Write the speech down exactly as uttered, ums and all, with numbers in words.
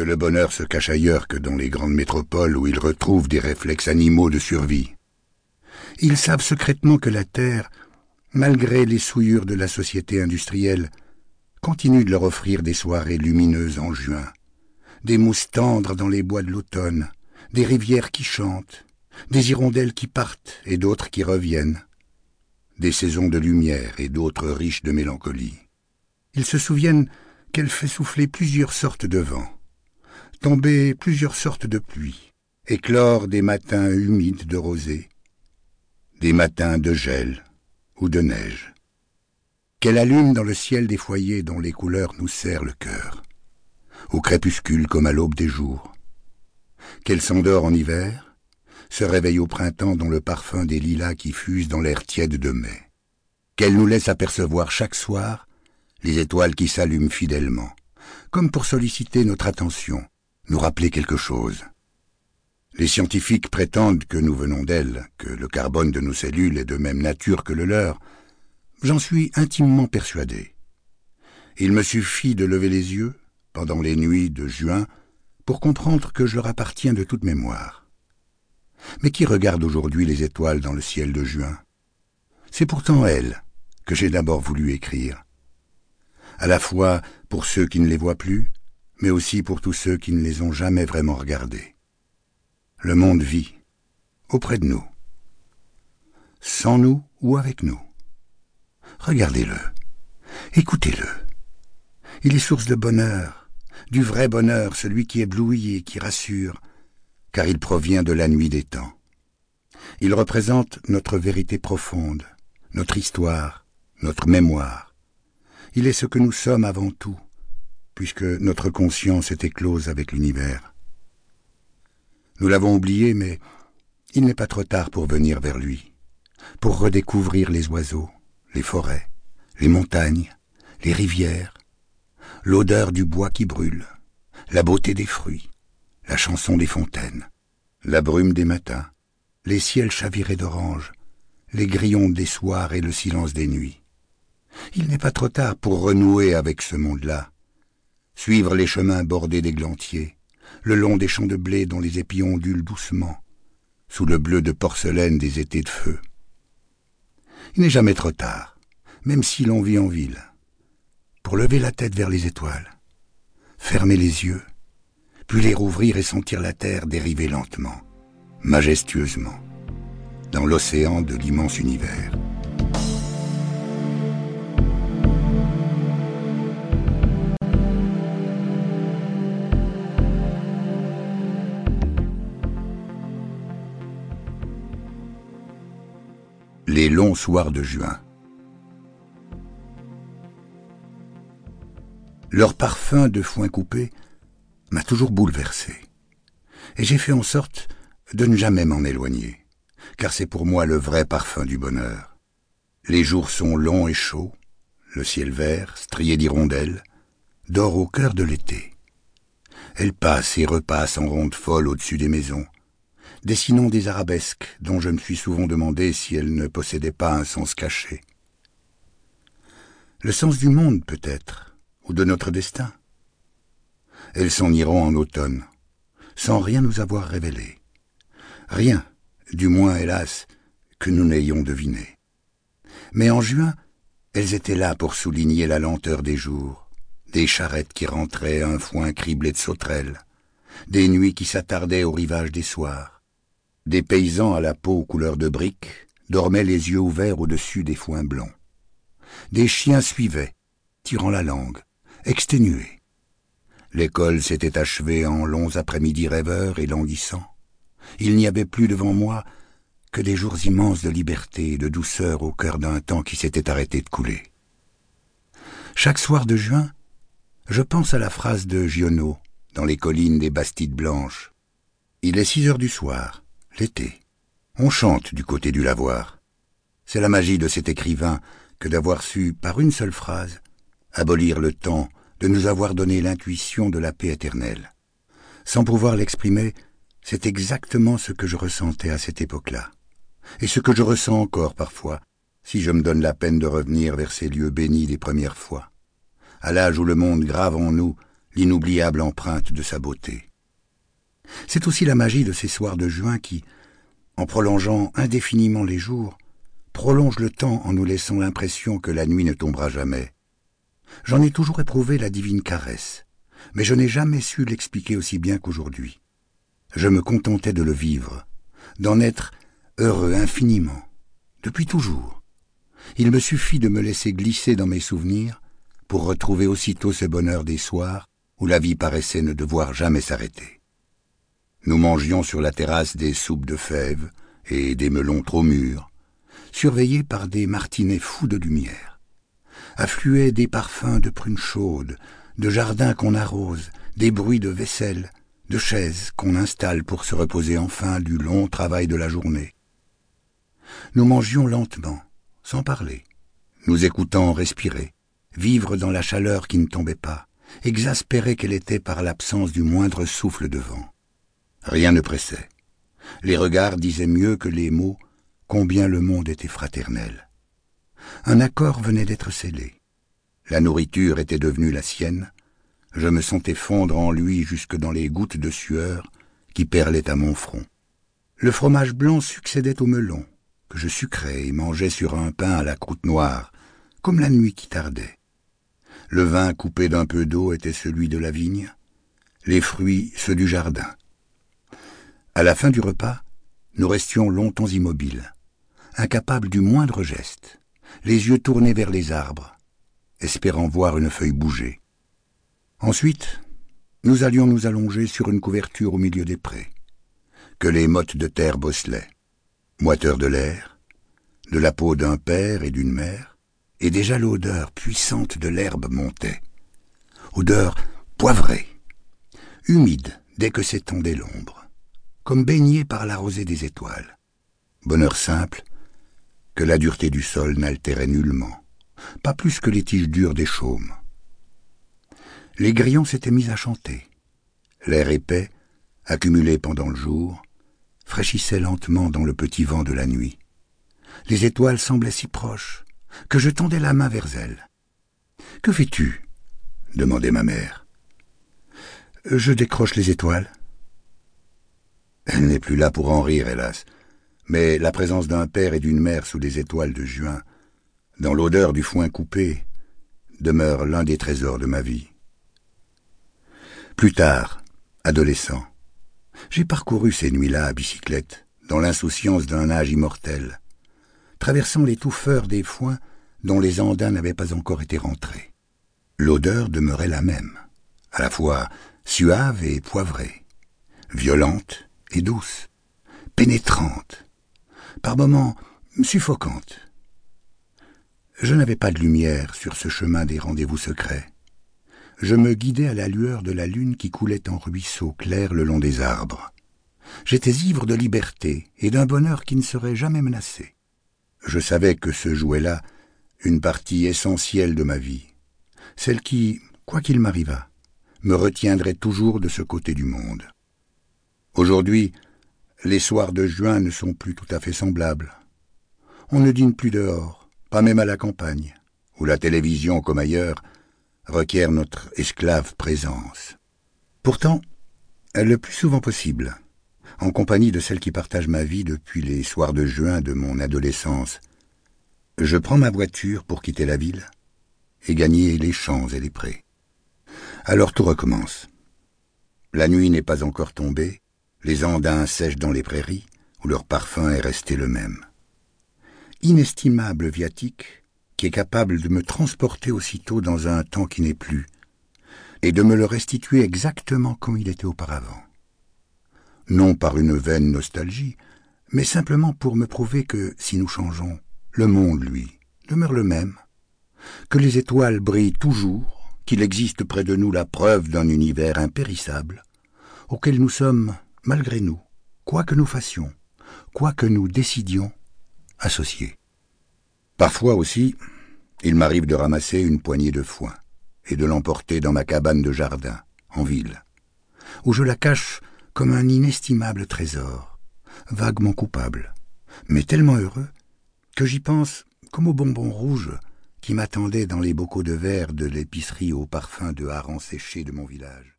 que le bonheur se cache ailleurs que dans les grandes métropoles où ils retrouvent des réflexes animaux de survie. Ils savent secrètement que la terre, malgré les souillures de la société industrielle, continue de leur offrir des soirées lumineuses en juin, des mousses tendres dans les bois de l'automne, des rivières qui chantent, des hirondelles qui partent et d'autres qui reviennent, des saisons de lumière et d'autres riches de mélancolie. Ils se souviennent qu'elle fait souffler plusieurs sortes de vents, tomber plusieurs sortes de pluies, éclore des matins humides de rosée, des matins de gel ou de neige, qu'elle allume dans le ciel des foyers dont les couleurs nous serrent le cœur, au crépuscule comme à l'aube des jours, qu'elle s'endort en hiver, se réveille au printemps dans le parfum des lilas qui fusent dans l'air tiède de mai, qu'elle nous laisse apercevoir chaque soir les étoiles qui s'allument fidèlement, comme pour solliciter notre attention, nous rappeler quelque chose. Les scientifiques prétendent que nous venons d'elle, que le carbone de nos cellules est de même nature que le leur. J'en suis intimement persuadé. Il me suffit de lever les yeux, pendant les nuits de juin, pour comprendre que je leur appartiens de toute mémoire. Mais qui regarde aujourd'hui les étoiles dans le ciel de juin? C'est pourtant elle que j'ai d'abord voulu écrire. À la fois pour ceux qui ne les voient plus, mais aussi pour tous ceux qui ne les ont jamais vraiment regardés. Le monde vit, auprès de nous, sans nous ou avec nous. Regardez-le, écoutez-le. Il est source de bonheur, du vrai bonheur, celui qui éblouit et qui rassure, car il provient de la nuit des temps. Il représente notre vérité profonde, notre histoire, notre mémoire. Il est ce que nous sommes avant tout, puisque notre conscience est éclose avec l'univers. Nous l'avons oublié, mais il n'est pas trop tard pour venir vers lui, pour redécouvrir les oiseaux, les forêts, les montagnes, les rivières, l'odeur du bois qui brûle, la beauté des fruits, la chanson des fontaines, la brume des matins, les ciels chavirés d'orange, les grillons des soirs et le silence des nuits. Il n'est pas trop tard pour renouer avec ce monde-là, suivre les chemins bordés d'églantiers, le long des champs de blé dont les épis ondulent doucement, sous le bleu de porcelaine des étés de feu. Il n'est jamais trop tard, même si l'on vit en ville, pour lever la tête vers les étoiles, fermer les yeux, puis les rouvrir et sentir la terre dériver lentement, majestueusement, dans l'océan de l'immense univers. Les longs soirs de juin. Leur parfum de foin coupé m'a toujours bouleversé, et j'ai fait en sorte de ne jamais m'en éloigner, car c'est pour moi le vrai parfum du bonheur. Les jours sont longs et chauds, le ciel vert, strié d'hirondelles, dort au cœur de l'été. Elles passent et repassent en ronde folle au-dessus des maisons, dessinant des arabesques dont je me suis souvent demandé si elles ne possédaient pas un sens caché. Le sens du monde, peut-être, ou de notre destin. Elles s'en iront en automne, sans rien nous avoir révélé. Rien, du moins, hélas, que nous n'ayons deviné. Mais en juin, elles étaient là pour souligner la lenteur des jours, des charrettes qui rentraient à un foin criblé de sauterelles, des nuits qui s'attardaient au rivage des soirs. Des paysans à la peau couleur de brique dormaient les yeux ouverts au-dessus des foins blancs. Des chiens suivaient, tirant la langue, exténués. L'école s'était achevée en longs après-midi rêveurs et languissants. Il n'y avait plus devant moi que des jours immenses de liberté et de douceur au cœur d'un temps qui s'était arrêté de couler. Chaque soir de juin, je pense à la phrase de Giono dans les collines des Bastides blanches. Il est six heures du soir. L'été. On chante du côté du lavoir. C'est la magie de cet écrivain que d'avoir su, par une seule phrase, abolir le temps, de nous avoir donné l'intuition de la paix éternelle. Sans pouvoir l'exprimer, c'est exactement ce que je ressentais à cette époque-là, et ce que je ressens encore parfois, si je me donne la peine de revenir vers ces lieux bénis des premières fois, à l'âge où le monde grave en nous l'inoubliable empreinte de sa beauté. C'est aussi la magie de ces soirs de juin qui, en prolongeant indéfiniment les jours, prolonge le temps en nous laissant l'impression que la nuit ne tombera jamais. J'en ai toujours éprouvé la divine caresse, mais je n'ai jamais su l'expliquer aussi bien qu'aujourd'hui. Je me contentais de le vivre, d'en être heureux infiniment, depuis toujours. Il me suffit de me laisser glisser dans mes souvenirs pour retrouver aussitôt ce bonheur des soirs où la vie paraissait ne devoir jamais s'arrêter. Nous mangions sur la terrasse des soupes de fèves et des melons trop mûrs, surveillés par des martinets fous de lumière. Affluaient des parfums de prunes chaudes, de jardins qu'on arrose, des bruits de vaisselle, de chaises qu'on installe pour se reposer enfin du long travail de la journée. Nous mangions lentement, sans parler, nous écoutant respirer, vivre dans la chaleur qui ne tombait pas, exaspérée qu'elle était par l'absence du moindre souffle de vent. Rien ne pressait. Les regards disaient mieux que les mots combien le monde était fraternel. Un accord venait d'être scellé. La nourriture était devenue la sienne. Je me sentais fondre en lui jusque dans les gouttes de sueur qui perlaient à mon front. Le fromage blanc succédait au melon, que je sucrais et mangeais sur un pain à la croûte noire, comme la nuit qui tardait. Le vin coupé d'un peu d'eau était celui de la vigne, les fruits ceux du jardin. À la fin du repas, nous restions longtemps immobiles, incapables du moindre geste, les yeux tournés vers les arbres, espérant voir une feuille bouger. Ensuite, nous allions nous allonger sur une couverture au milieu des prés, que les mottes de terre bosselaient, moiteur de l'air, de la peau d'un père et d'une mère, et déjà l'odeur puissante de l'herbe montait, odeur poivrée, humide dès que s'étendait l'ombre, comme baignée par la rosée des étoiles. Bonheur simple, que la dureté du sol n'altérait nullement, pas plus que les tiges dures des chaumes. Les grillons s'étaient mis à chanter. L'air épais, accumulé pendant le jour, fraîchissait lentement dans le petit vent de la nuit. Les étoiles semblaient si proches que je tendais la main vers elles. « Que fais-tu » demandait ma mère. « Je décroche les étoiles. » Elle n'est plus là pour en rire, hélas, mais la présence d'un père et d'une mère sous les étoiles de juin, dans l'odeur du foin coupé, demeure l'un des trésors de ma vie. Plus tard, adolescent, j'ai parcouru ces nuits-là à bicyclette, dans l'insouciance d'un âge immortel, traversant les touffeurs des foins dont les andins n'avaient pas encore été rentrés. L'odeur demeurait la même, à la fois suave et poivrée, violente et douce, pénétrante, par moments suffocante. Je n'avais pas de lumière sur ce chemin des rendez-vous secrets. Je me guidais à la lueur de la lune qui coulait en ruisseaux clairs le long des arbres. J'étais ivre de liberté et d'un bonheur qui ne serait jamais menacé. Je savais que se jouait là une partie essentielle de ma vie, celle qui, quoi qu'il m'arrivât, me retiendrait toujours de ce côté du monde. Aujourd'hui, les soirs de juin ne sont plus tout à fait semblables. On ne dîne plus dehors. Pas même à la campagne, où la télévision, comme ailleurs, requiert notre esclave présence. Pourtant, le plus souvent possible, en compagnie de celle qui partage ma vie depuis les soirs de juin de mon adolescence, je prends ma voiture pour quitter la ville et gagner les champs et les prés. Alors tout recommence. La nuit n'est pas encore tombée, les andins sèchent dans les prairies, où leur parfum est resté le même. Inestimable viatique qui est capable de me transporter aussitôt dans un temps qui n'est plus et de me le restituer exactement comme il était auparavant. Non par une vaine nostalgie, mais simplement pour me prouver que, si nous changeons, le monde, lui, demeure le même, que les étoiles brillent toujours, qu'il existe près de nous la preuve d'un univers impérissable auquel nous sommes, malgré nous, quoi que nous fassions, quoi que nous décidions, associé. Parfois aussi, il m'arrive de ramasser une poignée de foin et de l'emporter dans ma cabane de jardin, en ville, où je la cache comme un inestimable trésor, vaguement coupable, mais tellement heureux que j'y pense comme au bonbon rouge qui qui m'attendait dans les bocaux de verre de l'épicerie aux parfums de harengs séchés de mon village.